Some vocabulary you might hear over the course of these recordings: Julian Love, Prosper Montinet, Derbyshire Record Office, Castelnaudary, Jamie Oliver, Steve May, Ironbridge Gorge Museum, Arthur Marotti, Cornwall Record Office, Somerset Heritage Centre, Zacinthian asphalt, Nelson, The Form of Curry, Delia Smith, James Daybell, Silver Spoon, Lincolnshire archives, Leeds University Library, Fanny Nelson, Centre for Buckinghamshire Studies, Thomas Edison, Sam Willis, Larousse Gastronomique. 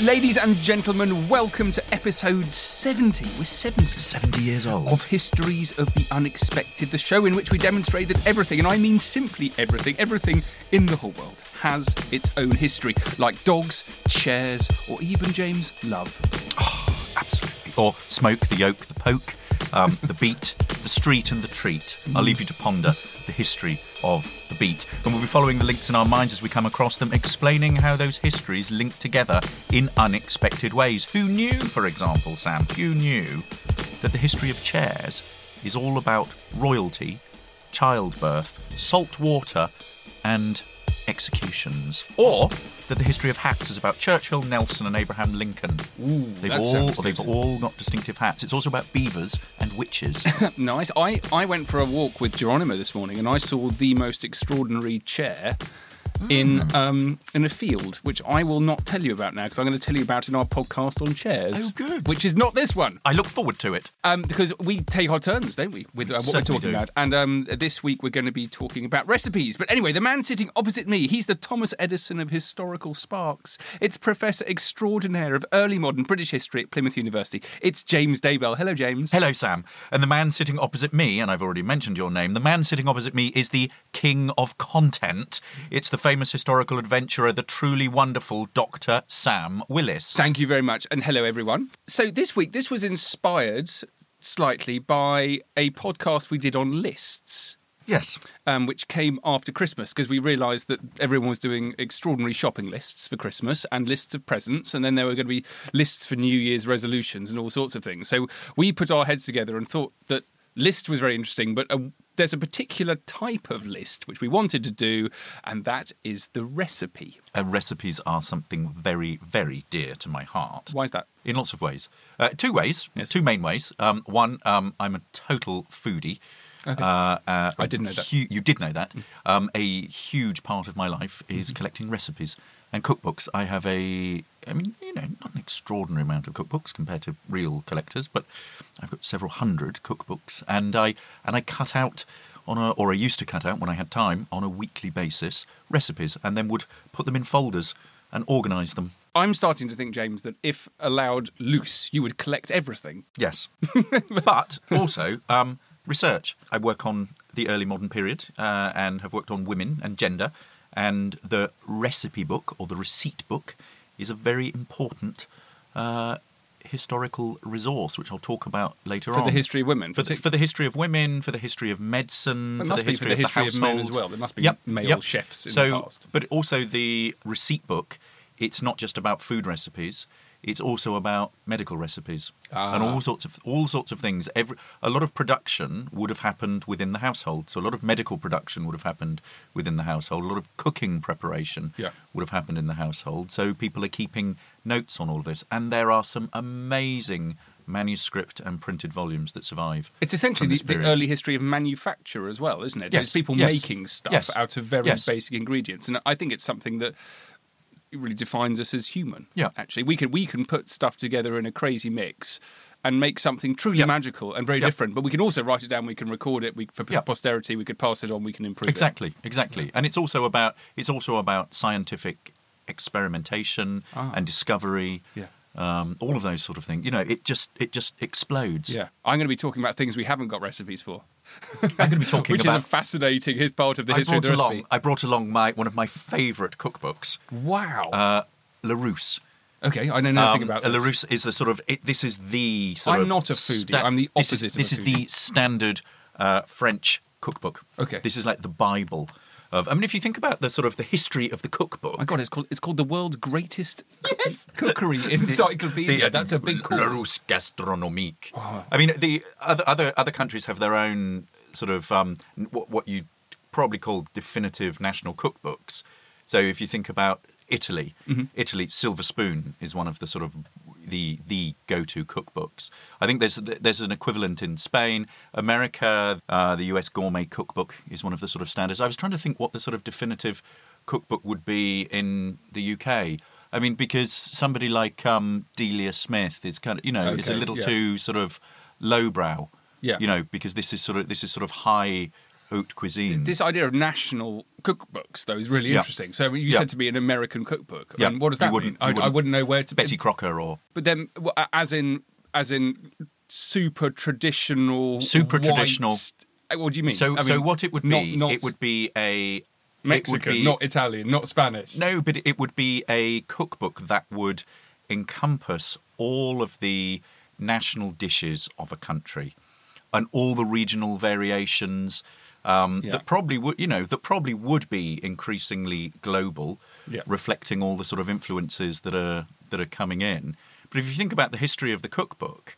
Ladies and gentlemen, welcome to episode 70. We're 70 years old. Of Histories of the Unexpected, the show in which we demonstrate that everything, and I mean simply everything in the whole world has its own history, like dogs, chairs, or even, James, love. Oh, absolutely. Or smoke, the yolk, the poke, the beat, the street and the treat. I'll leave you to ponder the history of the beat. And we'll be following the links in our minds as we come across them, explaining how those histories link together in unexpected ways. Who knew, for example, Sam, who knew that the history of chairs is all about royalty, childbirth, salt water and executions? Or that the history of hats is about Churchill, Nelson and Abraham Lincoln. Ooh, they've all got distinctive hats. It's also about beavers and witches. Nice. I went for a walk with Geronimo this morning and I saw the most extraordinary chair in a field, which I will not tell you about now because I'm going to tell you about in our podcast on chairs. Oh, good. Which is not this one. I look forward to it. Because we take our turns, don't we, with what we're talking about. And this week we're going to be talking about recipes. But anyway, the man sitting opposite me, he's the Thomas Edison of historical sparks. It's Professor Extraordinaire of Early Modern British History at Plymouth University. It's James Daybell. Hello, James. Hello, Sam. And the man sitting opposite me, and I've already mentioned your name, the man sitting opposite me is the King of Content. It's the famous historical adventurer, the truly wonderful Dr. Sam Willis. Thank you very much, and hello everyone. So this week, this was inspired slightly by a podcast we did on lists. Yes. Which came after Christmas, because we realised that everyone was doing extraordinary shopping lists for Christmas and lists of presents, and then there were going to be lists for New Year's resolutions and all sorts of things. So we put our heads together and thought that list was very interesting, but there's a particular type of list which we wanted to do, and that is the recipe. Recipes are something very, very dear to my heart. Why is that? In lots of ways. Two ways, yes. Two main ways. One, I'm a total foodie. Okay. I didn't know that. You did know that. A huge part of my life is collecting recipes and cookbooks. I have not an extraordinary amount of cookbooks compared to real collectors, but I've got several hundred cookbooks, and I cut out I used to cut out when I had time on a weekly basis recipes, and then would put them in folders and organise them. I'm starting to think, James, that if allowed loose, you would collect everything. Yes, but also research. I work on the early modern period and have worked on women and gender, and the recipe book or the receipt book is a very important historical resource, which I'll talk about later on. For the history of women? For the history of women, for the history of medicine, for the history of men as well. There must be male chefs in the past. But also the receipt book, it's not just about food recipes, it's also about medical recipes and all sorts of things. A lot of production would have happened within the household. So a lot of medical production would have happened within the household. A lot of cooking preparation would have happened in the household. So people are keeping notes on all of this. And there are some amazing manuscript and printed volumes that survive. It's essentially the early history of manufacture as well, isn't it? Yes. There's people making stuff out of very basic ingredients. And I think it's something that it really defines us as human. Yeah. Actually, we can put stuff together in a crazy mix and make something truly magical and very different. But we can also write it down. We can record it. For posterity, we could pass it on. We can improve it. Exactly. Yeah. And it's also about scientific experimentation and discovery. Yeah. all of those sort of things. You know, it just explodes. Yeah, I'm going to be talking about things we haven't got recipes for. I'm going to be talking which about... Which is a fascinating his part of the history of the recipe. I brought along one of my favourite cookbooks. Wow. Larousse. Okay, I know nothing about this. Larousse is the sort of... this is the sort I'm of... I'm not a foodie. I'm the opposite of a foodie. This is the standard French cookbook. Okay. This is like the Bible of... I mean, if you think about the sort of the history of the cookbook... My God, it's called the world's greatest cookery encyclopedia. That's a big... Larousse gastronomique. Oh. I mean, the other countries have their own sort of what you'd probably call definitive national cookbooks. So if you think about... Italy. Mm-hmm. Italy, Silver Spoon is one of the sort of the go-to cookbooks. I think there's an equivalent in Spain. America, the US Gourmet Cookbook is one of the sort of standards. I was trying to think what the sort of definitive cookbook would be in the UK. I mean, because somebody like Delia Smith is kind of, you know, is a little too sort of lowbrow. Yeah. You know, because this is sort of high haute cuisine. This idea of national cookbooks, though, is really interesting. So you said to me an American cookbook. I mean, what does that mean? I wouldn't know where to... Betty Crocker or... But then, as in super traditional... Super traditional. What do you mean? So what it would be, it would be a... Mexican, not Italian, not Spanish. No, but it would be a cookbook that would encompass all of the national dishes of a country and all the regional variations... that probably would, you know, be increasingly global, reflecting all the sort of influences that are coming in. But if you think about the history of the cookbook,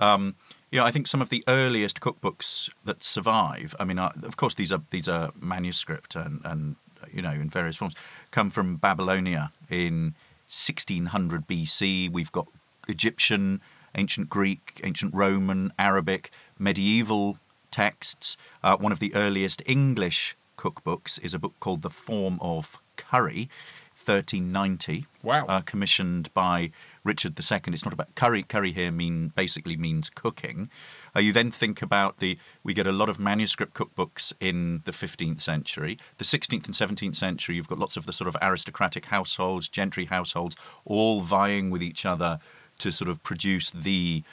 you know, I think some of the earliest cookbooks that survive, I mean, of course, these are manuscript and you know, in various forms, come from Babylonia in 1600 BC. We've got Egyptian, ancient Greek, ancient Roman, Arabic, medieval texts. One of the earliest English cookbooks is a book called The Form of Curry, 1390. Wow. Commissioned by Richard II. It's not about curry. Curry here basically means cooking. You then think about we get a lot of manuscript cookbooks in the 15th century. The 16th and 17th century, you've got lots of the sort of aristocratic households, gentry households, all vying with each other to sort of produce the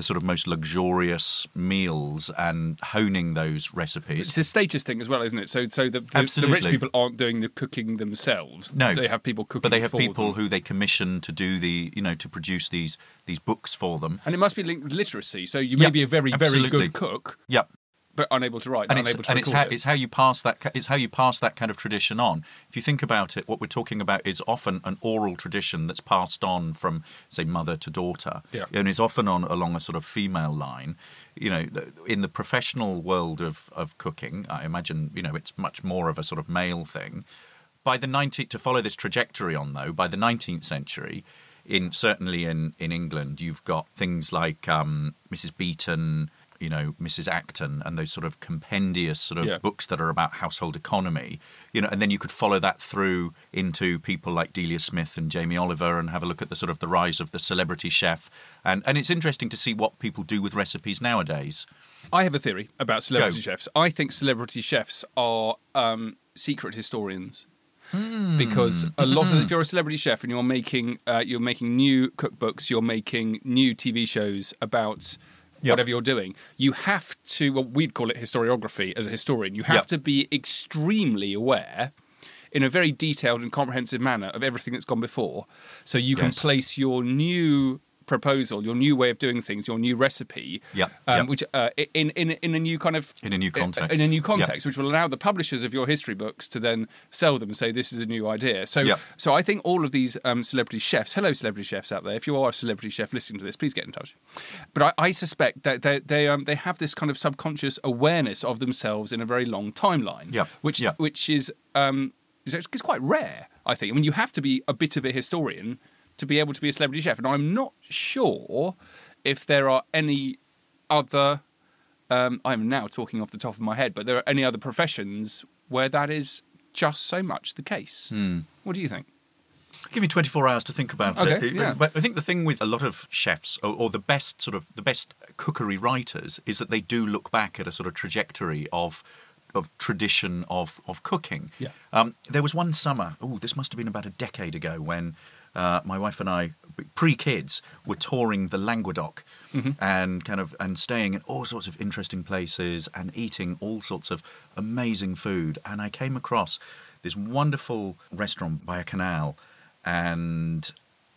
sort of most luxurious meals and honing those recipes. It's a status thing as well, isn't it? So the rich people aren't doing the cooking themselves. No, they have people cooking for them. But they have people who they commission to do to produce these books for them. And it must be linked with literacy. So you may be a very very good cook. Yep. But unable to write, unable to record. And it's how you pass that. It's how you pass that kind of tradition on. If you think about it, what we're talking about is often an oral tradition that's passed on from, say, mother to daughter, and is often along a sort of female line. You know, in the professional world of cooking, I imagine, you know, it's much more of a sort of male thing. By the 19th, to follow this trajectory on though, by the 19th century, certainly in England, you've got things like Mrs. Beeton, you know, Mrs. Acton, and those sort of compendious sort of books that are about household economy, you know, and then you could follow that through into people like Delia Smith and Jamie Oliver and have a look at the sort of the rise of the celebrity chef. And it's interesting to see what people do with recipes nowadays. I have a theory about celebrity chefs. I think celebrity chefs are secret historians. Because a lot of, if you're a celebrity chef and you're making new cookbooks, you're making new TV shows about... whatever you're doing, you have to, well, we'd call it historiography as a historian, you have to be extremely aware in a very detailed and comprehensive manner of everything that's gone before. So you can place your new proposal, your new way of doing things, your new recipe, which in a new kind of... In a new context, which will allow the publishers of your history books to then sell them and say, this is a new idea. So I think all of these celebrity chefs, hello celebrity chefs out there, if you are a celebrity chef listening to this, please get in touch. But I suspect that they have this kind of subconscious awareness of themselves in a very long timeline, which is quite rare, I think. I mean, you have to be a bit of a historian to be able to be a celebrity chef. And I'm not sure if there are any other... I'm now talking off the top of my head, but there are any other professions where that is just so much the case. Mm. What do you think? I'll give you 24 hours to think about it. Yeah. But I think the thing with a lot of chefs, or the best cookery writers, is that they do look back at a sort of trajectory of tradition of cooking. Yeah. There was one summer, this must have been about a decade ago, when... my wife and I, pre-kids, were touring the Languedoc and staying in all sorts of interesting places and eating all sorts of amazing food. And I came across this wonderful restaurant by a canal and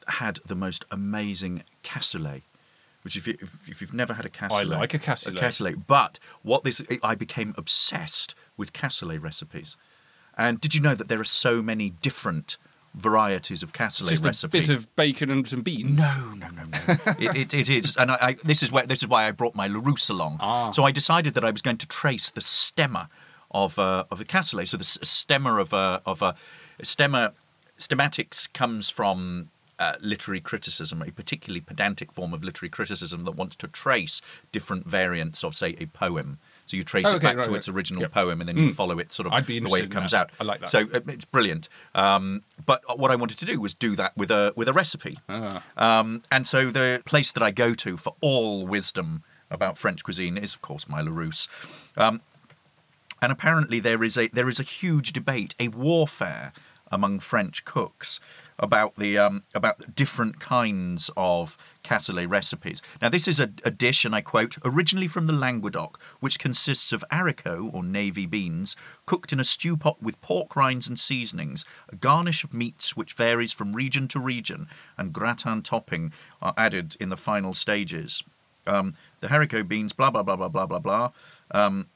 had the most amazing cassoulet, which if you've never had a cassoulet... I like a cassoulet. But I became obsessed with cassoulet recipes. And did you know that there are so many different varieties of cassoulet recipes? Just a bit of bacon and some beans? No. It is. And this is why I brought my Larousse along. Ah. So I decided that I was going to trace the stemma of the cassoulet. So the stemma Stemmatics comes from... literary criticism, a particularly pedantic form of literary criticism that wants to trace different variants of, say, a poem. So you trace it back to its original poem, and then you follow it sort of the way it comes out. I like that. So it's brilliant. But what I wanted to do was do that with a recipe. And so the place that I go to for all wisdom about French cuisine is, of course, my Larousse. And apparently there is a huge debate, a warfare among French cooks about different kinds of cassoulet recipes. Now, this is a dish, and I quote, originally from the Languedoc, which consists of haricot, or navy beans, cooked in a stew pot with pork rinds and seasonings, a garnish of meats which varies from region to region, and gratin topping are added in the final stages. The haricot beans, blah, blah, blah, blah, blah, blah, blah.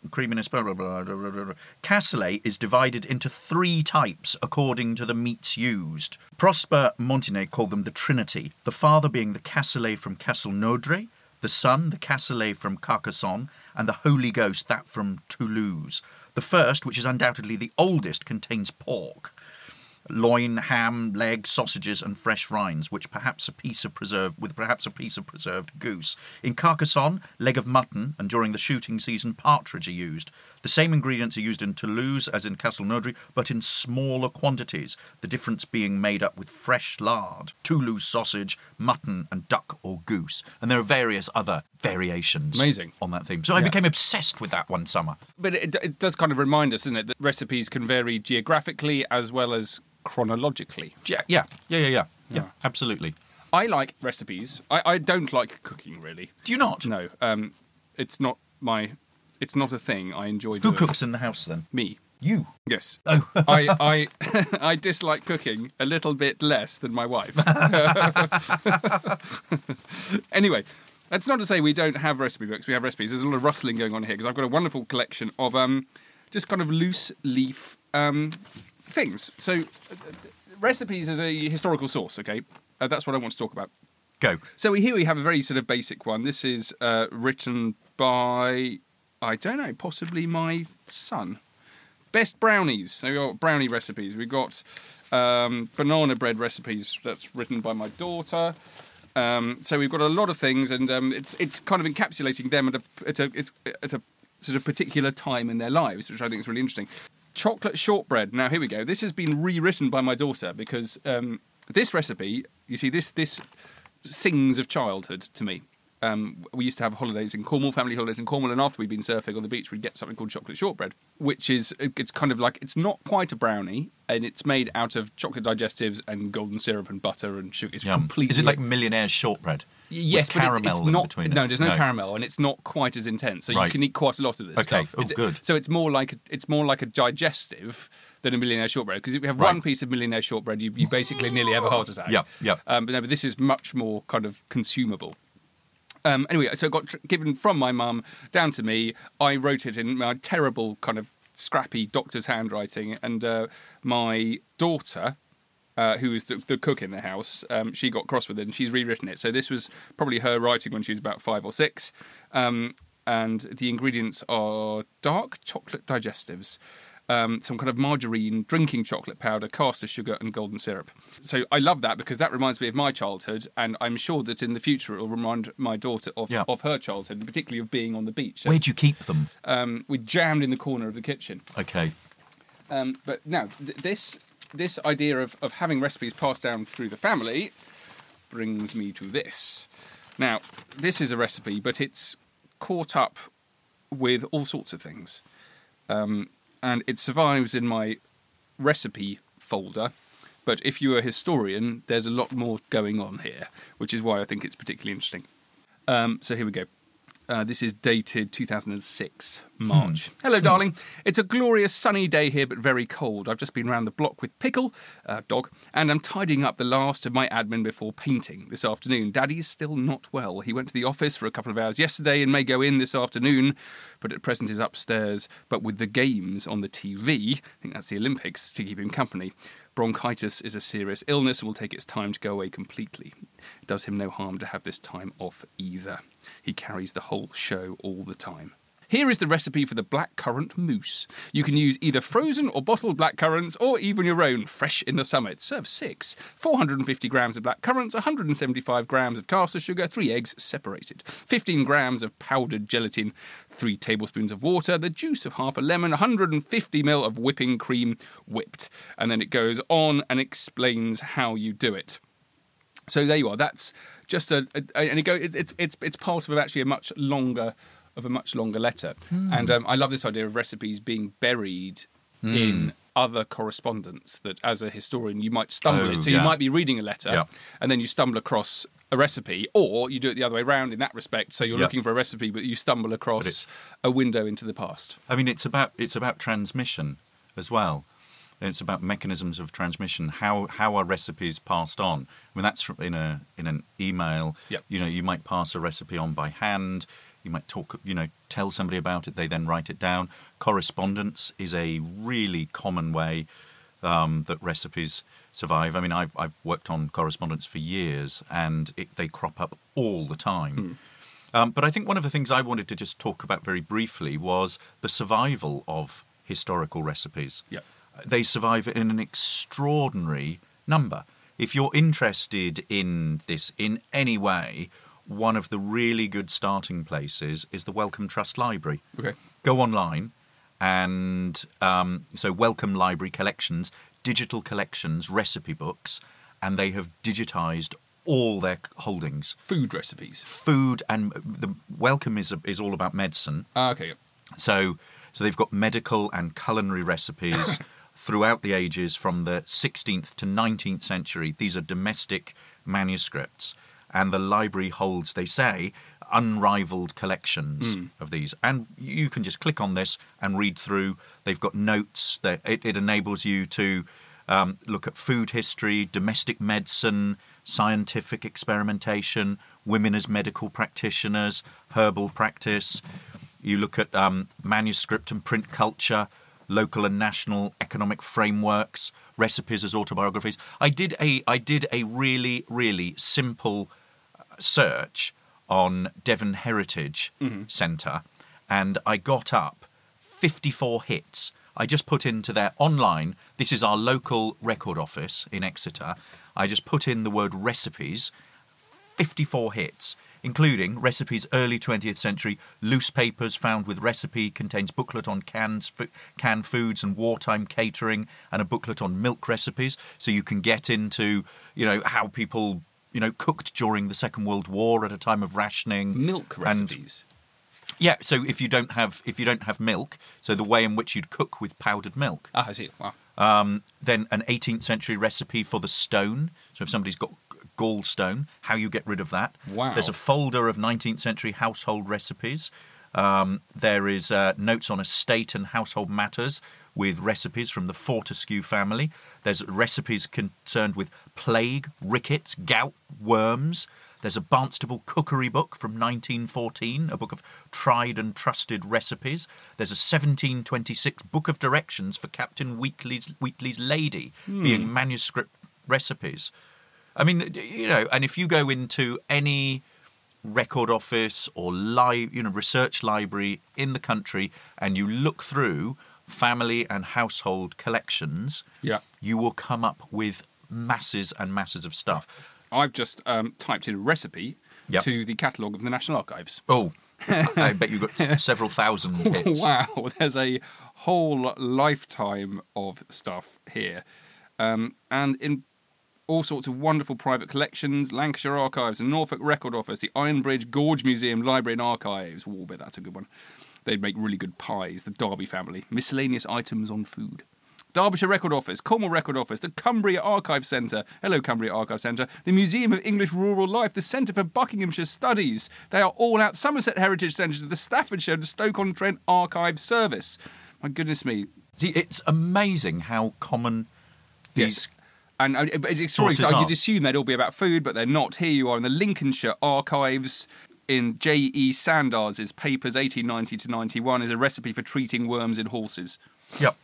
Creaminess, blah, blah, blah, blah, blah, blah. Cassoulet is divided into three types according to the meats used. Prosper Montinet called them the Trinity, the father being the cassoulet from Castelnaudary, the son the cassoulet from Carcassonne, and the Holy Ghost that from Toulouse. The first, which is undoubtedly the oldest, contains pork, loin, ham, leg, sausages, and fresh rinds, with perhaps a piece of preserved goose. In Carcassonne, leg of mutton, and during the shooting season, partridge are used. The same ingredients are used in Toulouse as in Castelnaudary, but in smaller quantities, the difference being made up with fresh lard, Toulouse sausage, mutton, and duck or goose. And there are various other variations on that theme. So I became obsessed with that one summer. But it does kind of remind us, doesn't it, that recipes can vary geographically as well as chronologically. Yeah, absolutely. I like recipes. I don't like cooking, really. Do you not? No, it's not a thing I enjoy doing. Who cooks in the house, then? Me. You? Yes. Oh. I I dislike cooking a little bit less than my wife. Anyway, that's not to say we don't have recipe books. We have recipes. There's a lot of rustling going on here because I've got a wonderful collection of just kind of loose leaf things. So recipes as a historical source, okay? That's what I want to talk about. Go. So here we have a very sort of basic one. This is written by, I don't know, possibly my son. Best brownies. So we've got brownie recipes. We've got banana bread recipes. That's written by my daughter. So we've got a lot of things, and it's kind of encapsulating them at a sort of particular time in their lives, which I think is really interesting. Chocolate shortbread. Now, here we go. This has been rewritten by my daughter because this recipe, you see, this sings of childhood to me. We used to have family holidays in Cornwall, and after we'd been surfing on the beach, we'd get something called chocolate shortbread, which is, it's kind of like, it's not quite a brownie, and it's made out of chocolate digestives and golden syrup and butter and sugar. It's completely... Is it like Millionaire's shortbread? Yes, with caramel it's not, in between it. No, there's no caramel, and it's not quite as intense, so you can eat quite a lot of this stuff. Oh, good. So it's more like a digestive than a Millionaire shortbread, because if you have one piece of Millionaire shortbread, you basically nearly have a heart attack. Yeah. But this is much more kind of consumable. Anyway, so it got given from my mum down to me. I wrote it in my terrible kind of scrappy doctor's handwriting, and my daughter... who is the cook in the house, she got cross with it and she's rewritten it. So this was probably her writing when she was about 5 or 6. And the ingredients are dark chocolate digestives, some kind of margarine, drinking chocolate powder, caster sugar and golden syrup. So I love that because that reminds me of my childhood, and I'm sure that in the future it will remind my daughter of her childhood, and particularly of being on the beach. So, where'd you keep them? We jammed in the corner of the kitchen. Okay. But now, this idea of having recipes passed down through the family brings me to this. Now, this is a recipe, but it's caught up with all sorts of things. And it survives in my recipe folder But if you're a historian, there's a lot more going on here, which is why I think it's particularly interesting. So here we go. This is dated 2006, March. Hello, darling. It's a glorious sunny day here, but very cold. I've just been round the block with Pickle, dog, and I'm tidying up the last of my admin before painting this afternoon. Daddy's still not well. He went to the office for a couple of hours yesterday and may go in this afternoon, but at present is upstairs, but with the games on the TV, I think that's the Olympics, to keep him company. Bronchitis is a serious illness and will take its time to go away completely. It does him no harm to have this time off either. He carries the whole show all the time. Here is the recipe for the blackcurrant mousse. You can use either frozen or bottled blackcurrants or even your own, fresh in the summer. It serves 6. 450 grams of blackcurrants, 175 grams of caster sugar, 3 eggs separated, 15 grams of powdered gelatin, 3 tablespoons of water, the juice of half a lemon, 150 ml of whipping cream whipped. And then it goes on and explains how you do it. So there you are. That's just it's part of actually a much longer letter. And I love this idea of recipes being buried in other correspondence that, as a historian, you might stumble into. You might be reading a letter and then you stumble across a recipe, or you do it the other way around in that respect, so you're looking for a recipe but you stumble across a window into the past. I mean, it's about transmission as well. It's about mechanisms of transmission. How are recipes passed on? I mean, that's from in an email. You know, you might pass a recipe on by hand. You might tell somebody about it, they then write it down. Correspondence is a really common way that recipes survive. I mean, I've worked on correspondence for years, and they crop up all the time. But I think one of the things I wanted to just talk about very briefly was the survival of historical recipes. They survive in an extraordinary number. If you're interested in this in any way, one of the really good starting places is the Wellcome Trust Library. Okay. Go online and so Wellcome Library collections, digital collections, recipe books, and they have digitised all their holdings. Food recipes. Food, and the Wellcome is all about medicine. Okay. So they've got medical and culinary recipes throughout the ages from the 16th to 19th century. These are domestic manuscripts. And the library holds, they say, unrivaled collections of these. And you can just click on this and read through. They've got notes. It enables you to look at food history, domestic medicine, scientific experimentation, women as medical practitioners, herbal practice. You look at manuscript and print culture, local and national economic frameworks, recipes as autobiographies. I did a really, really simple search on Devon Heritage Centre, and I got up 54 hits. I just put into their online, this is our local record office in Exeter, I just put in the word recipes, 54 hits, including recipes early 20th century, loose papers found with recipe, contains booklet on canned foods and wartime catering, and a booklet on milk recipes. So you can get into, how people, cooked during the Second World War at a time of rationing. Milk recipes. Yeah, so if you don't have milk, so the way in which you'd cook with powdered milk. Ah, I see. Wow. Then an 18th century recipe for the stone. So if somebody's got gallstone, how you get rid of that. Wow. There's a folder of 19th century household recipes. There is notes on estate and household matters with recipes from the Fortescue family. There's recipes concerned with plague, rickets, gout, worms. There's a Barnstable cookery book from 1914, a book of tried and trusted recipes. There's a 1726 book of directions for Captain Wheatley's Lady, being manuscript recipes. I mean, and if you go into any record office or research library in the country and you look through family and household collections, you will come up with masses and masses of stuff. I've just typed in recipe to the catalogue of the National Archives. Oh, I bet you've got several thousand hits. Wow, there's a whole lifetime of stuff here. And in all sorts of wonderful private collections, Lancashire Archives and Norfolk Record Office, the Ironbridge Gorge Museum, Library and Archives. Oh, but that's a good one. They'd make really good pies, the Derby family. Miscellaneous items on food. Derbyshire Record Office, Cornwall Record Office, the Cumbria Archive Centre, hello Cumbria Archive Centre, the Museum of English Rural Life, the Centre for Buckinghamshire Studies. They are all out. Somerset Heritage Centre, the Staffordshire and Stoke-on-Trent Archive Service. My goodness me. See, it's amazing how common these... Yes. And it's extraordinary. You'd assume they'd all be about food, but they're not. Here you are in the Lincolnshire Archives. In J.E. Sandars's papers 1890 to 91 is a recipe for treating worms in horses. Yep.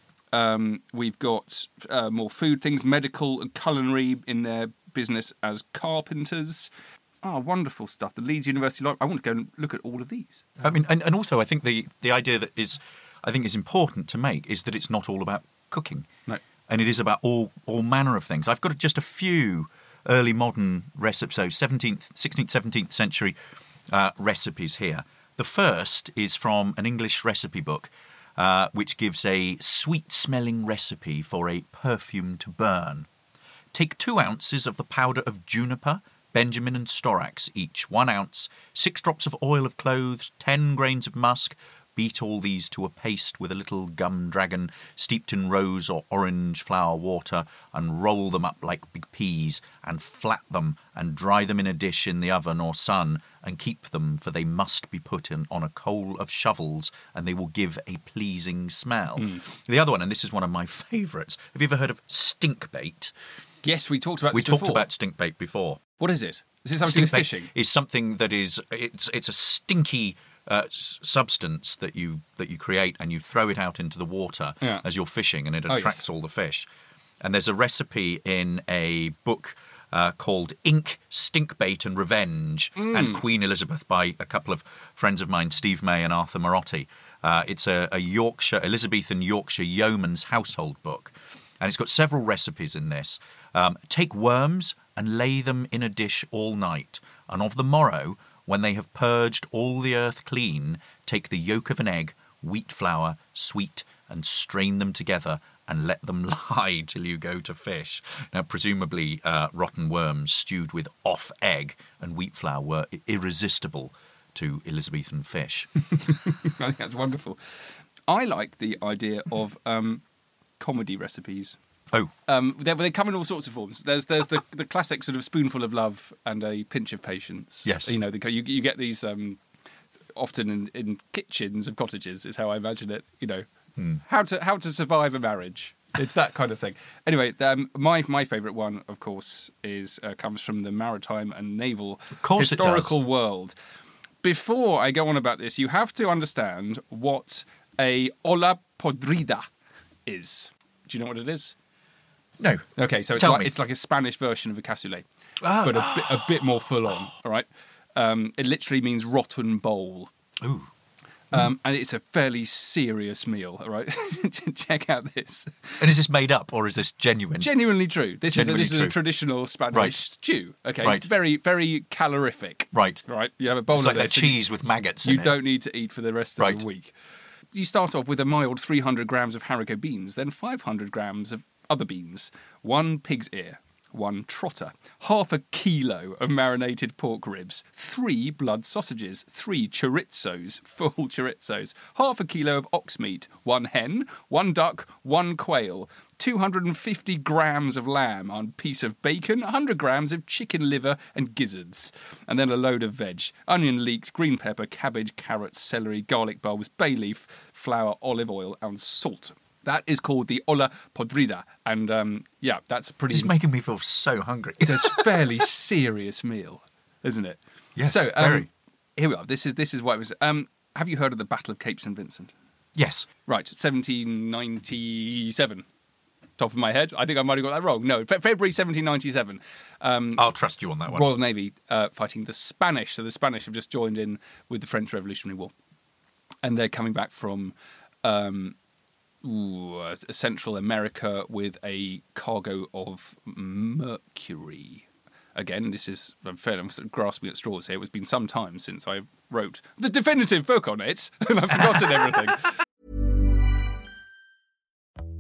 We've got more food things, medical and culinary in their business as carpenters. Oh, wonderful stuff. The Leeds University Library. I want to go and look at all of these. I mean, and also I think the idea that is, I think is important to make is that it's not all about cooking. No. And it is about all manner of things. I've got just a few early modern recipes, so 16th, 17th century recipes here. The first is from an English recipe book, which gives a sweet-smelling recipe for a perfume to burn. Take 2 ounces of the powder of juniper, benjamin and storax each, 1 ounce, 6 drops of oil of cloves, 10 grains of musk. Beat all these to a paste with a little gum dragon steeped in rose or orange flower water and roll them up like big peas and flat them and dry them in a dish in the oven or sun and keep them, for they must be put in on a coal of shovels and they will give a pleasing smell. Mm. The other one, and this is one of my favourites, have you ever heard of stinkbait? Yes, we talked about this before. We talked about stinkbait before. What is it? Is it something to do with fishing? Is something that is, it's a stinky... substance that you create and you throw it out into the water as you're fishing, and it attracts all the fish. And there's a recipe in a book called Ink, Stinkbait and Revenge and Queen Elizabeth by a couple of friends of mine, Steve May and Arthur Marotti. It's a Yorkshire, Elizabethan Yorkshire yeoman's household book. And it's got several recipes in this. Take worms and lay them in a dish all night, and of the morrow... When they have purged all the earth clean, take the yolk of an egg, wheat flour, sweet, and strain them together and let them lie till you go to fish. Now, presumably, rotten worms stewed with off egg and wheat flour were irresistible to Elizabethan fish. I think that's wonderful. I like the idea of comedy recipes. Oh. They come in all sorts of forms. There's the classic sort of spoonful of love and a pinch of patience. Yes. You know, you get these often in kitchens of cottages, is how I imagine it, you know. Mm. How to survive a marriage. It's that kind of thing. Anyway, my favourite one, of course, is comes from the maritime and naval historical world. Before I go on about this, you have to understand what a olla podrida is. Do you know what it is? No. Okay, so it's like a Spanish version of a cassoulet, but a bit more full on, all right? It literally means rotten bowl. Ooh. And it's a fairly serious meal, all right? Check out this. And is this made up or is this genuine? Genuinely true. This is a traditional Spanish stew. Okay, right. Very, very calorific. Right. You have a bowl of this. It's like cheese with maggots in it. You don't need to eat for the rest of the week. You start off with a mild 300 grams of haricot beans, then 500 grams of other beans, 1 pig's ear, 1 trotter, half a kilo of marinated pork ribs, 3 blood sausages, 3 chorizos, full chorizos, half a kilo of ox meat, 1 hen, 1 duck, 1 quail, 250 grams of lamb on piece of bacon, 100 grams of chicken liver and gizzards, and then a load of veg, onion, leeks, green pepper, cabbage, carrots, celery, garlic bulbs, bay leaf, flour, olive oil and salt. That is called the olla podrida, and that's pretty... This is making me feel so hungry. It's a fairly serious meal, isn't it? Yes, so, very. Here we are. This is what it was... have you heard of the Battle of Cape St. Vincent? Yes. Right, 1797. Top of my head. I think I might have got that wrong. No, February 1797. I'll trust you on that one. Royal Navy fighting the Spanish. So the Spanish have just joined in with the French Revolutionary War, and they're coming back from... Central America with a cargo of mercury. Again, I'm sort of grasping at straws here. It's been some time since I wrote the definitive book on it, and I've forgotten everything.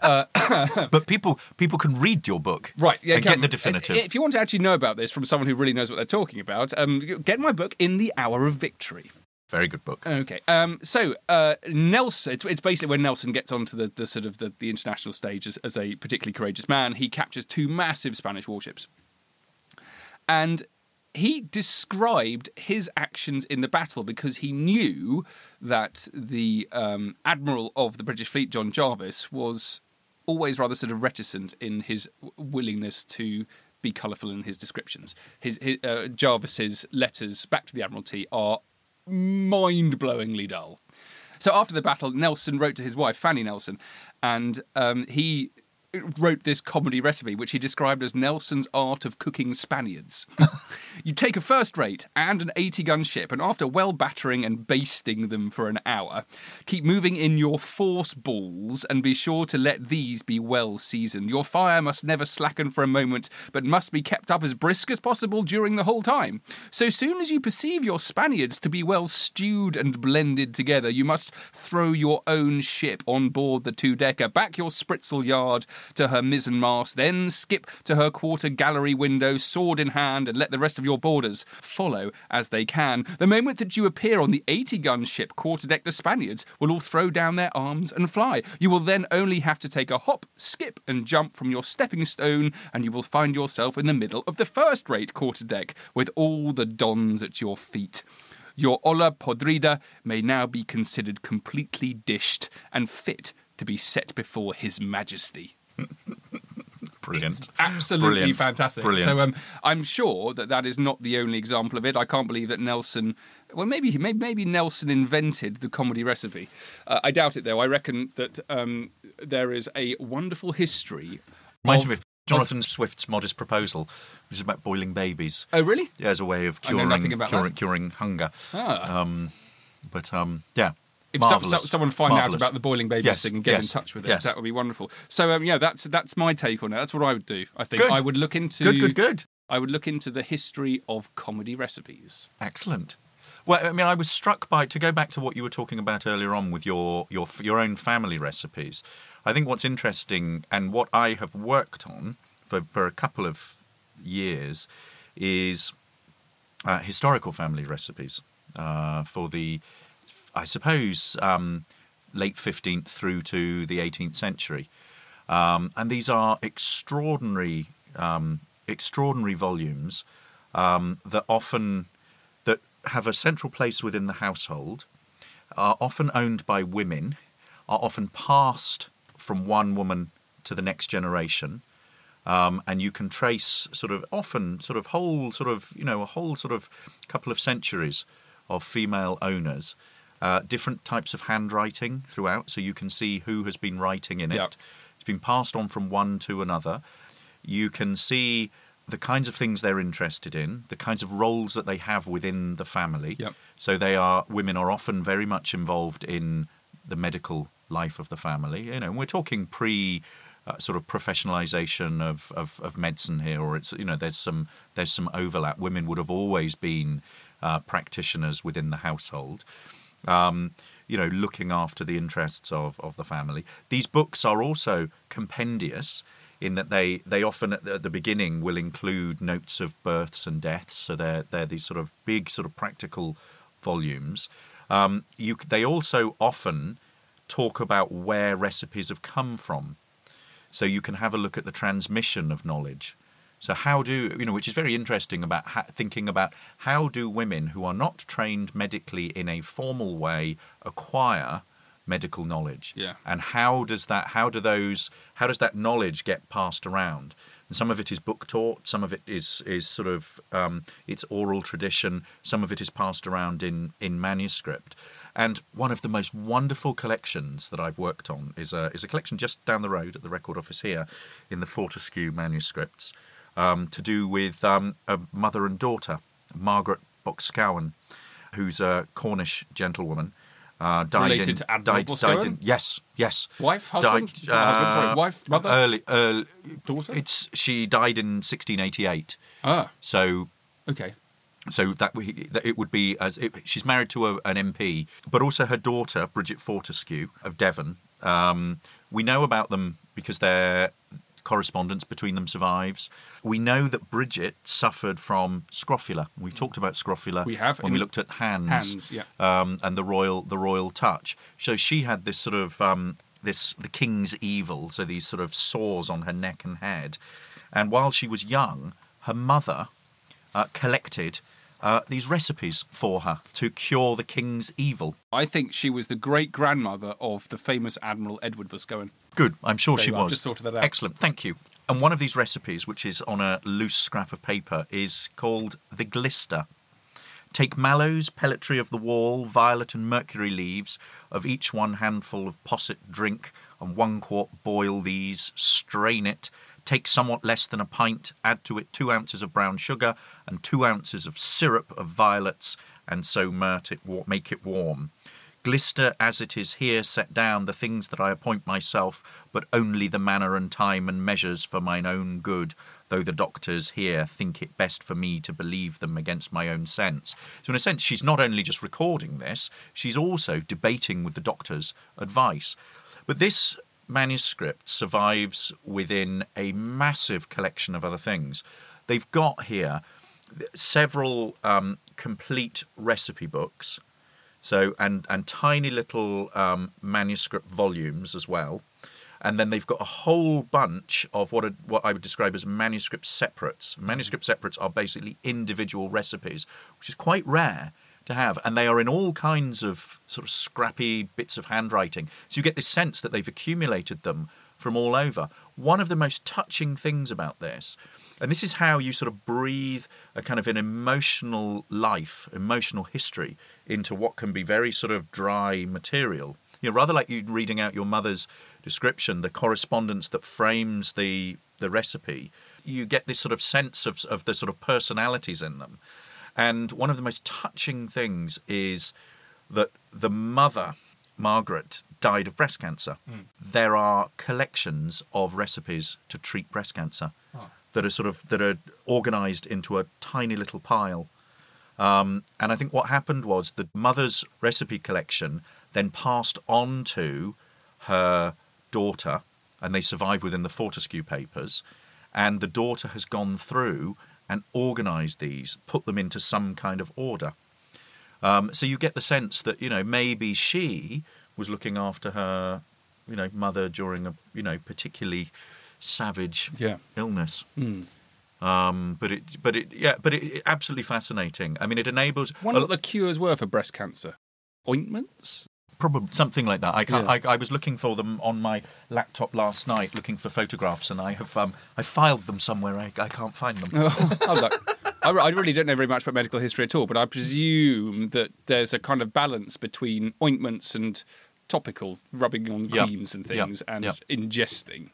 But people can read your book, right? Yeah, and get the definitive. If you want to actually know about this from someone who really knows what they're talking about, get my book, In the Hour of Victory. Very good book. Okay. So Nelson, it's basically when Nelson gets onto the sort of the international stage as a particularly courageous man. He captures two massive Spanish warships, and he described his actions in the battle because he knew that the Admiral of the British fleet, John Jarvis, was always rather sort of reticent in his willingness to be colourful in his descriptions. His Jarvis's letters back to the Admiralty are mind-blowingly dull. So after the battle, Nelson wrote to his wife, Fanny Nelson, and he wrote this comedy recipe, which he described as Nelson's art of cooking Spaniards. You take a first-rate and an 80-gun ship, and after well battering and basting them for an hour, keep moving in your force balls, and be sure to let these be well seasoned. Your fire must never slacken for a moment, but must be kept up as brisk as possible during the whole time. So soon as you perceive your Spaniards to be well stewed and blended together, you must throw your own ship on board the two-decker, back your spritsail yard to her mizzen mast, then skip to her quarter gallery window, sword in hand, and let the rest of your boarders follow as they can. The moment that you appear on the 80-gun ship quarterdeck, the Spaniards will all throw down their arms and fly. You will then only have to take a hop, skip, and jump from your stepping stone, and you will find yourself in the middle of the first-rate quarterdeck with all the dons at your feet. Your olla podrida may now be considered completely dished and fit to be set before His Majesty. Brilliant. It's absolutely brilliant. Fantastic. Brilliant. So I'm sure that is not the only example of it. I can't believe that Nelson... Well, maybe Nelson invented the comedy recipe. I doubt it, though. I reckon that there is a wonderful history of Jonathan Swift's Modest Proposal, which is about boiling babies. Oh, really? Yeah, as a way of curing hunger. Ah. Yeah. If someone find out about the boiling babies thing and get in touch with it, that would be wonderful. So, that's my take on it. That's what I would do, I think. Good. I would look into... Good. I would look into the history of comedy recipes. Excellent. Well, I mean, I was struck by... To go back to what you were talking about earlier on with your own family recipes, I think what's interesting and what I have worked on for a couple of years is historical family recipes for the... I suppose, late 15th through to the 18th century. And these are extraordinary volumes that have a central place within the household, are often owned by women, are often passed from one woman to the next generation. And you can trace a whole couple of centuries of female owners. Different types of handwriting throughout, so you can see who has been writing in it. Yep. It's been passed on from one to another. You can see the kinds of things they're interested in, the kinds of roles that they have within the family. Yep. So women are often very much involved in the medical life of the family. You know, and we're talking professionalization of medicine here, or it's there's some overlap. Women would have always been practitioners within the household. Looking after the interests of the family. These books are also compendious in that they often at the beginning will include notes of births and deaths. So they're these sort of big sort of practical volumes. They also often talk about where recipes have come from. So you can have a look at the transmission of knowledge. So how do, which is very interesting about thinking about how do women who are not trained medically in a formal way acquire medical knowledge? Yeah. And how does that knowledge get passed around? And some of it is book taught, some of it is sort of, it's oral tradition, some of it is passed around in manuscript. And one of the most wonderful collections that I've worked on is a collection just down the road at the Record Office here in the Fortescue manuscripts, to do with a mother and daughter, Margaret Boxcowan, who's a Cornish gentlewoman. Related to Admiral Boscawen? Yes. Wife, husband? Wife, mother? Early, daughter? She died in 1688. Ah. So... Okay. So that it would be... she's married to an MP, but also her daughter, Bridget Fortescue of Devon. We know about them because their correspondence between them survives. We know that Bridget suffered from scrofula. We've talked about scrofula when we looked at hands, yeah. And the royal touch. So she had this sort of the king's evil, so these sort of sores on her neck and head. And while she was young, her mother collected these recipes for her to cure the king's evil. I think she was the great-grandmother of the famous Admiral Edward Boscawen. Good, I'm sure she was. Just sorted that out. Excellent, thank you. And one of these recipes, which is on a loose scrap of paper, is called the Glister. Take mallows, pelletry of the wall, violet and mercury leaves, of each one handful of posset drink, and 1 quart boil these, strain it, take somewhat less than a pint, add to it 2 ounces of brown sugar and 2 ounces of syrup of violets, and so make it warm. Glister as it is here set down the things that I appoint myself, but only the manner and time and measures for mine own good, though the doctors here think it best for me to believe them against my own sense. So in a sense, she's not only just recording this, she's also debating with the doctor's advice. But this manuscript survives within a massive collection of other things. They've got here several complete recipe books, and tiny little manuscript volumes as well. And then they've got a whole bunch of what I would describe as manuscript separates. Manuscript separates are basically individual recipes, which is quite rare to have. And they are in all kinds of sort of scrappy bits of handwriting. So you get this sense that they've accumulated them from all over. One of the most touching things about this, and this is how you sort of breathe a kind of an emotional life, emotional history into what can be very sort of dry material. Rather like you reading out your mother's description, the correspondence that frames the recipe, you get this sort of sense of the sort of personalities in them. And one of the most touching things is that the mother, Margaret, died of breast cancer. Mm. There are collections of recipes to treat breast cancer. Oh. that are organised into a tiny little pile. And I think what happened was the mother's recipe collection then passed on to her daughter, and they survive within the Fortescue papers, and the daughter has gone through and organised these, put them into some kind of order. So you get the sense that, maybe she was looking after her, mother during a, particularly... savage illness. Mm. But it absolutely fascinating. I mean, it enables. Wonder what the cures were for breast cancer. Ointments? Probably something like that. I was looking for them on my laptop last night, looking for photographs, and I have I filed them somewhere. I can't find them. I really don't know very much about medical history at all, but I presume that there's a kind of balance between ointments and topical rubbing on creams and things and ingesting,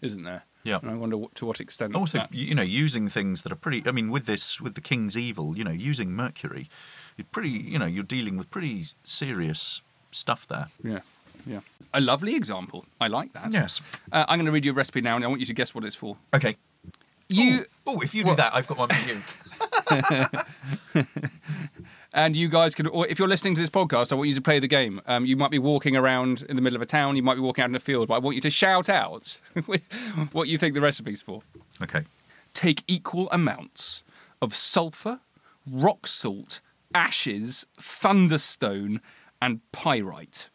isn't there? Yeah, and I wonder to what extent. Also, using things that are pretty. I mean, with the king's evil, using mercury, you're dealing with pretty serious stuff there. Yeah. A lovely example. I like that. Yes. I'm going to read you a recipe now, and I want you to guess what it's for. Okay. If you do that, I've got one for you. And you guys can, or if you're listening to this podcast, I want you to play the game. You might be walking around in the middle of a town, you might be walking out in a field, but I want you to shout out what you think the recipe's for. Okay. Take equal amounts of sulphur, rock salt, ashes, thunderstone, and pyrite,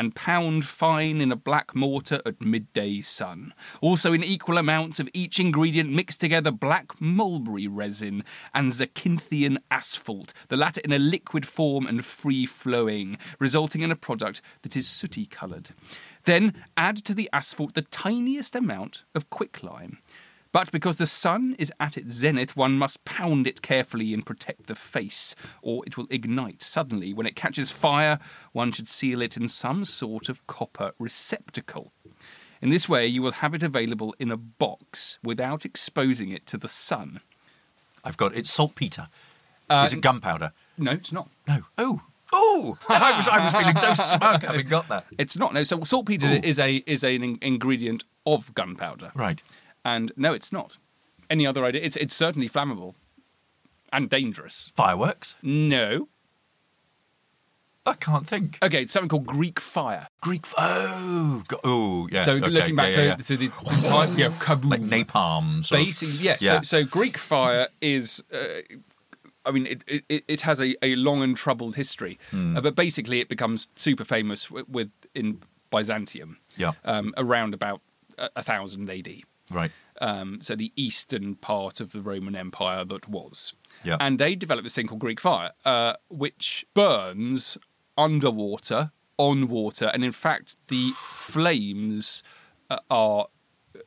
and pound fine in a black mortar at midday sun. Also in equal amounts of each ingredient mix together black mulberry resin and Zacinthian asphalt, the latter in a liquid form and free-flowing, resulting in a product that is sooty-coloured. Then add to the asphalt the tiniest amount of quicklime. But because the sun is at its zenith, one must pound it carefully and protect the face, or it will ignite suddenly. When it catches fire, one should seal it in some sort of copper receptacle. In this way, you will have it available in a box without exposing it to the sun. I've got it's saltpetre. Is it gunpowder? No, it's not. No. Oh! I was feeling so smug having got that. It's not. No. So saltpetre is an ingredient of gunpowder. Right. And no, it's not. Any other idea? It's certainly flammable and dangerous. Fireworks? No. I can't think. Okay, it's something called Greek fire. Oh, yeah. So looking back to the time, kaboom. Like napalm. Basically, yes. Yeah. So Greek fire is... it has a long and troubled history. But basically it becomes super famous in Byzantium. Yeah. Around about 1000 AD. Right. So the eastern part of the Roman Empire that was. Yeah. And they developed this thing called Greek fire, which burns underwater, on water, and in fact the flames are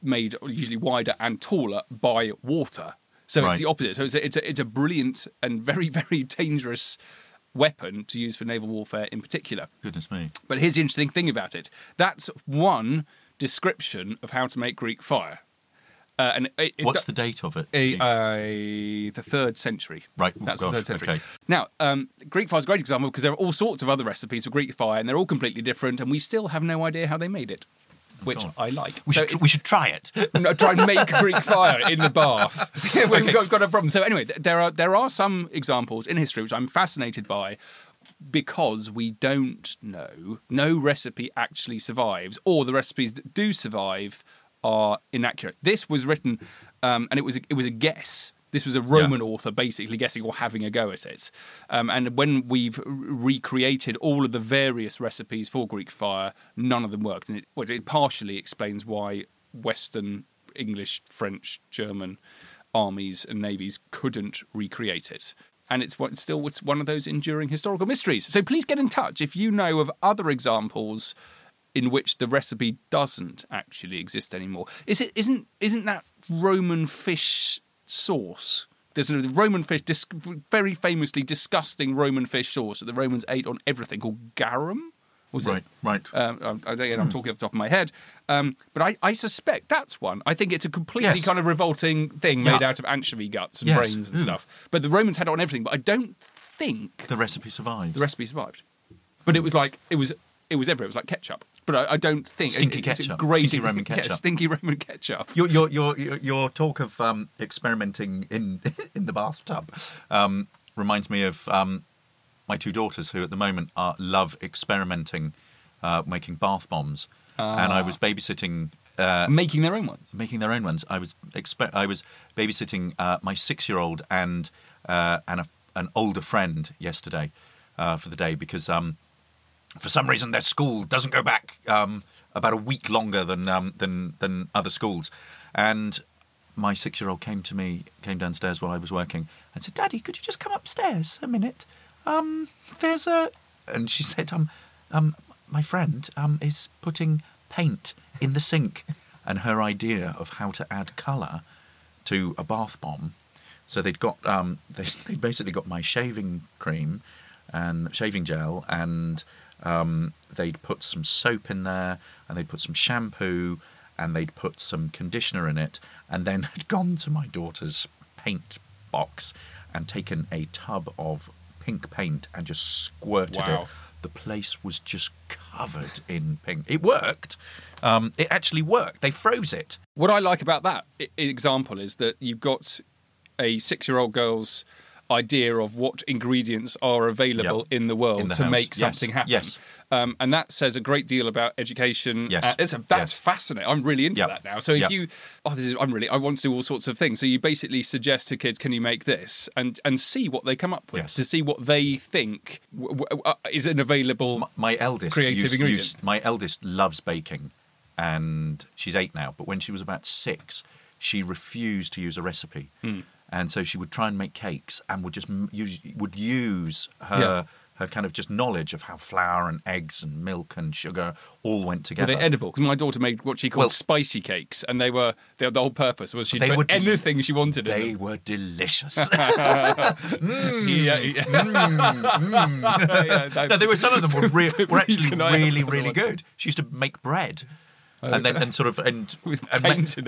made usually wider and taller by water. So it's the opposite. So it's a brilliant and very, very dangerous weapon to use for naval warfare in particular. Goodness me. But here's the interesting thing about it. That's one description of how to make Greek fire. What's the date of it? The 3rd century. Right. That's the 3rd century. Okay. Now, Greek fire is a great example because there are all sorts of other recipes for Greek fire and they're all completely different and we still have no idea how they made it. Which I like. We should try it. Try and make Greek fire in the bath. We've got a problem. So anyway, there are some examples in history which I'm fascinated by because we don't know. No recipe actually survives, or the recipes that do survive are inaccurate. This was written, and it was a guess. This was a Roman author basically guessing or having a go at it. And when we've recreated all of the various recipes for Greek fire, none of them worked. And it partially explains why Western English, French, German armies and navies couldn't recreate it. And it's one of those enduring historical mysteries. So please get in touch if you know of other examples in which the recipe doesn't actually exist anymore. Isn't that Roman fish... sauce. There's a Roman fish, very famously disgusting Roman fish sauce that the Romans ate on everything called garum. Was it? Right. I'm talking off the top of my head. But I suspect that's one. I think it's a completely kind of revolting thing made out of anchovy guts and brains and stuff. But the Romans had it on everything. But I don't think... The recipe survived. But it was everywhere. It was like ketchup. But I don't think... Stinky Roman ketchup. Your talk of experimenting in the bathtub reminds me of my two daughters who at the moment love experimenting, making bath bombs. And I was babysitting... making their own ones? Making their own ones. I was babysitting my 6-year-old and an older friend yesterday for the day because... for some reason, their school doesn't go back about a week longer than other schools. And my 6-year-old came downstairs while I was working and said, "Daddy, could you just come upstairs a minute? There's a..." And she said, "My friend is putting paint in the sink." And her idea of how to add colour to a bath bomb. So they'd got... they basically got my shaving cream and shaving gel and... they'd put some soap in there and they'd put some shampoo and they'd put some conditioner in it and then had gone to my daughter's paint box and taken a tub of pink paint and just squirted it. The place was just covered in pink. It worked. It actually worked. They froze it. What I like about that example is that you've got a 6-year-old girl's idea of what ingredients are available in the world to make something happen. Yes. And that says a great deal about education. Yes. That's fascinating. I'm really into that now. So if you, I want to do all sorts of things. So you basically suggest to kids, can you make this? And see what they come up with, to see what they think is an available my eldest creative ingredient. My eldest loves baking, and she's 8 now. But when she was about 6, she refused to use a recipe. Mm. And so she would try and make cakes and would just use her... Yeah. Her kind of just knowledge of how flour and eggs and milk and sugar all went together. Were they edible? Because my daughter made what she called spicy cakes, and they were the whole purpose was she'd put anything she wanted in them. They were delicious. No, there were some of them were actually really, really good. She used to make bread. And then, ended up not with paint in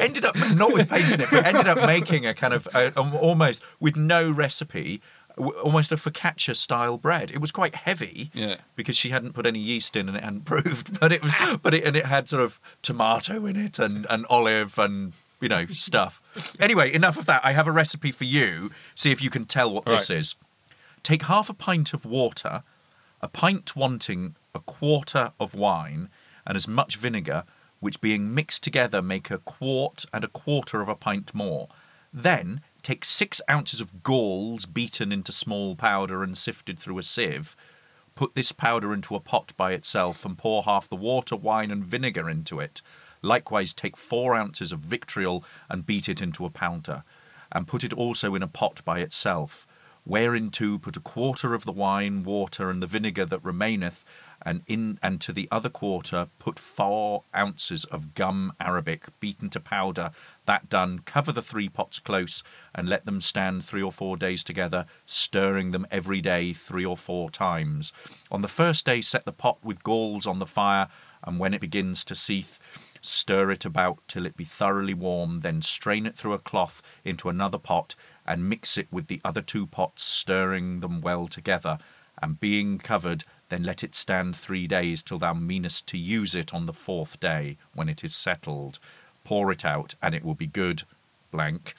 it, but ended up making a kind of almost with no recipe, almost a focaccia style bread. It was quite heavy because she hadn't put any yeast in and it hadn't proved, but it was, and it had sort of tomato in it and olive and, you know, stuff. Anyway, enough of that. I have a recipe for you. See if you can tell what this is. Take half a pint of water, a pint wanting a quarter of wine, and as much vinegar, which being mixed together make a quart and a quarter of a pint more. Then take 6 ounces of galls beaten into small powder and sifted through a sieve. Put this powder into a pot by itself and pour half the water, wine and vinegar into it. Likewise, take 4 ounces of vitriol and beat it into a powder, and put it also in a pot by itself, whereinto put a quarter of the wine, water and the vinegar that remaineth, and to the other quarter put 4 ounces of gum arabic beaten to powder. That done, cover the 3 pots close and let them stand 3 or 4 days together, stirring them every day 3 or 4 times. On the first day set the pot with galls on the fire, and when it begins to seethe, stir it about till it be thoroughly warm, then strain it through a cloth into another pot and mix it with the other 2 pots, stirring them well together, and being covered, then let it stand 3 days till thou meanest to use it on the 4th day, when it is settled. Pour it out, and it will be good, blank.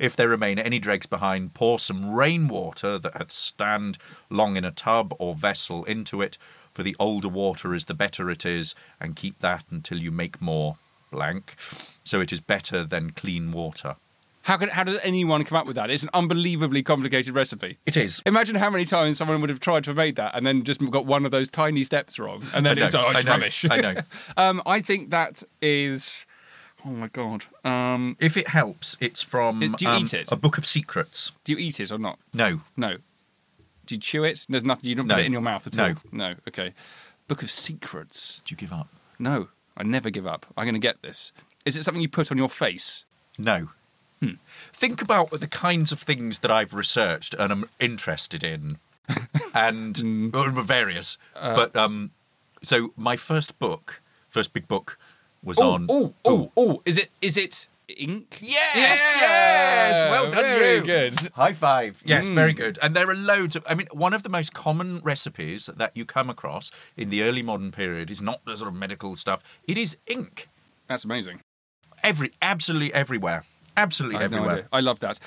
If there remain any dregs behind, pour some rainwater that hath stand long in a tub or vessel into it, for the older water is the better it is, and keep that until you make more, blank. So it is better than clean water. How does anyone come up with that? It's an unbelievably complicated recipe. It is. Imagine how many times someone would have tried to have made that and then just got one of those tiny steps wrong. And then it's rubbish. I know. I think that is... Oh, my God. If it helps, it's from A Book of Secrets. Do you eat it or not? No. Do you chew it? There's nothing. You don't put it in your mouth at all? No. Okay. Book of Secrets. Do you give up? No. I never give up. I'm going to get this. Is it something you put on your face? No. Think about the kinds of things that I've researched and I'm interested in, and various. So my first big book, was on. Is it ink? Yes. Well done, very you. Very good. High five. Yes, very good. And there are loads of. I mean, one of the most common recipes that you come across in the early modern period is not the sort of medical stuff. It is ink. That's amazing. Absolutely everywhere. Absolutely everywhere. No idea. I love that.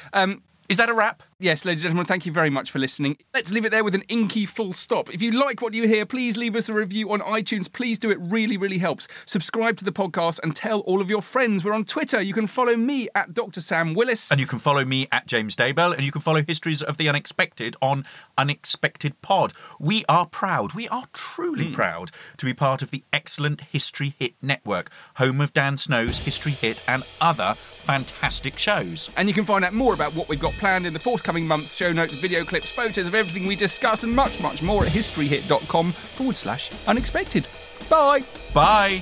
Is that a wrap? Yes, ladies and gentlemen, thank you very much for listening. Let's leave it there with an inky full stop. If you like what you hear, please leave us a review on iTunes. Please do. It really, really helps. Subscribe to the podcast and tell all of your friends. We're on Twitter. You can follow me at Dr. Sam Willis. And you can follow me at James Daybell. And you can follow Histories of the Unexpected on Unexpected Pod. We are proud. We are truly proud to be part of the excellent History Hit network, home of Dan Snow's History Hit and other fantastic shows. And you can find out more about what we've got planned in the forthcoming months, show notes, video clips, photos of everything we discussed, and much, much more at historyhit.com/unexpected. Bye. Bye.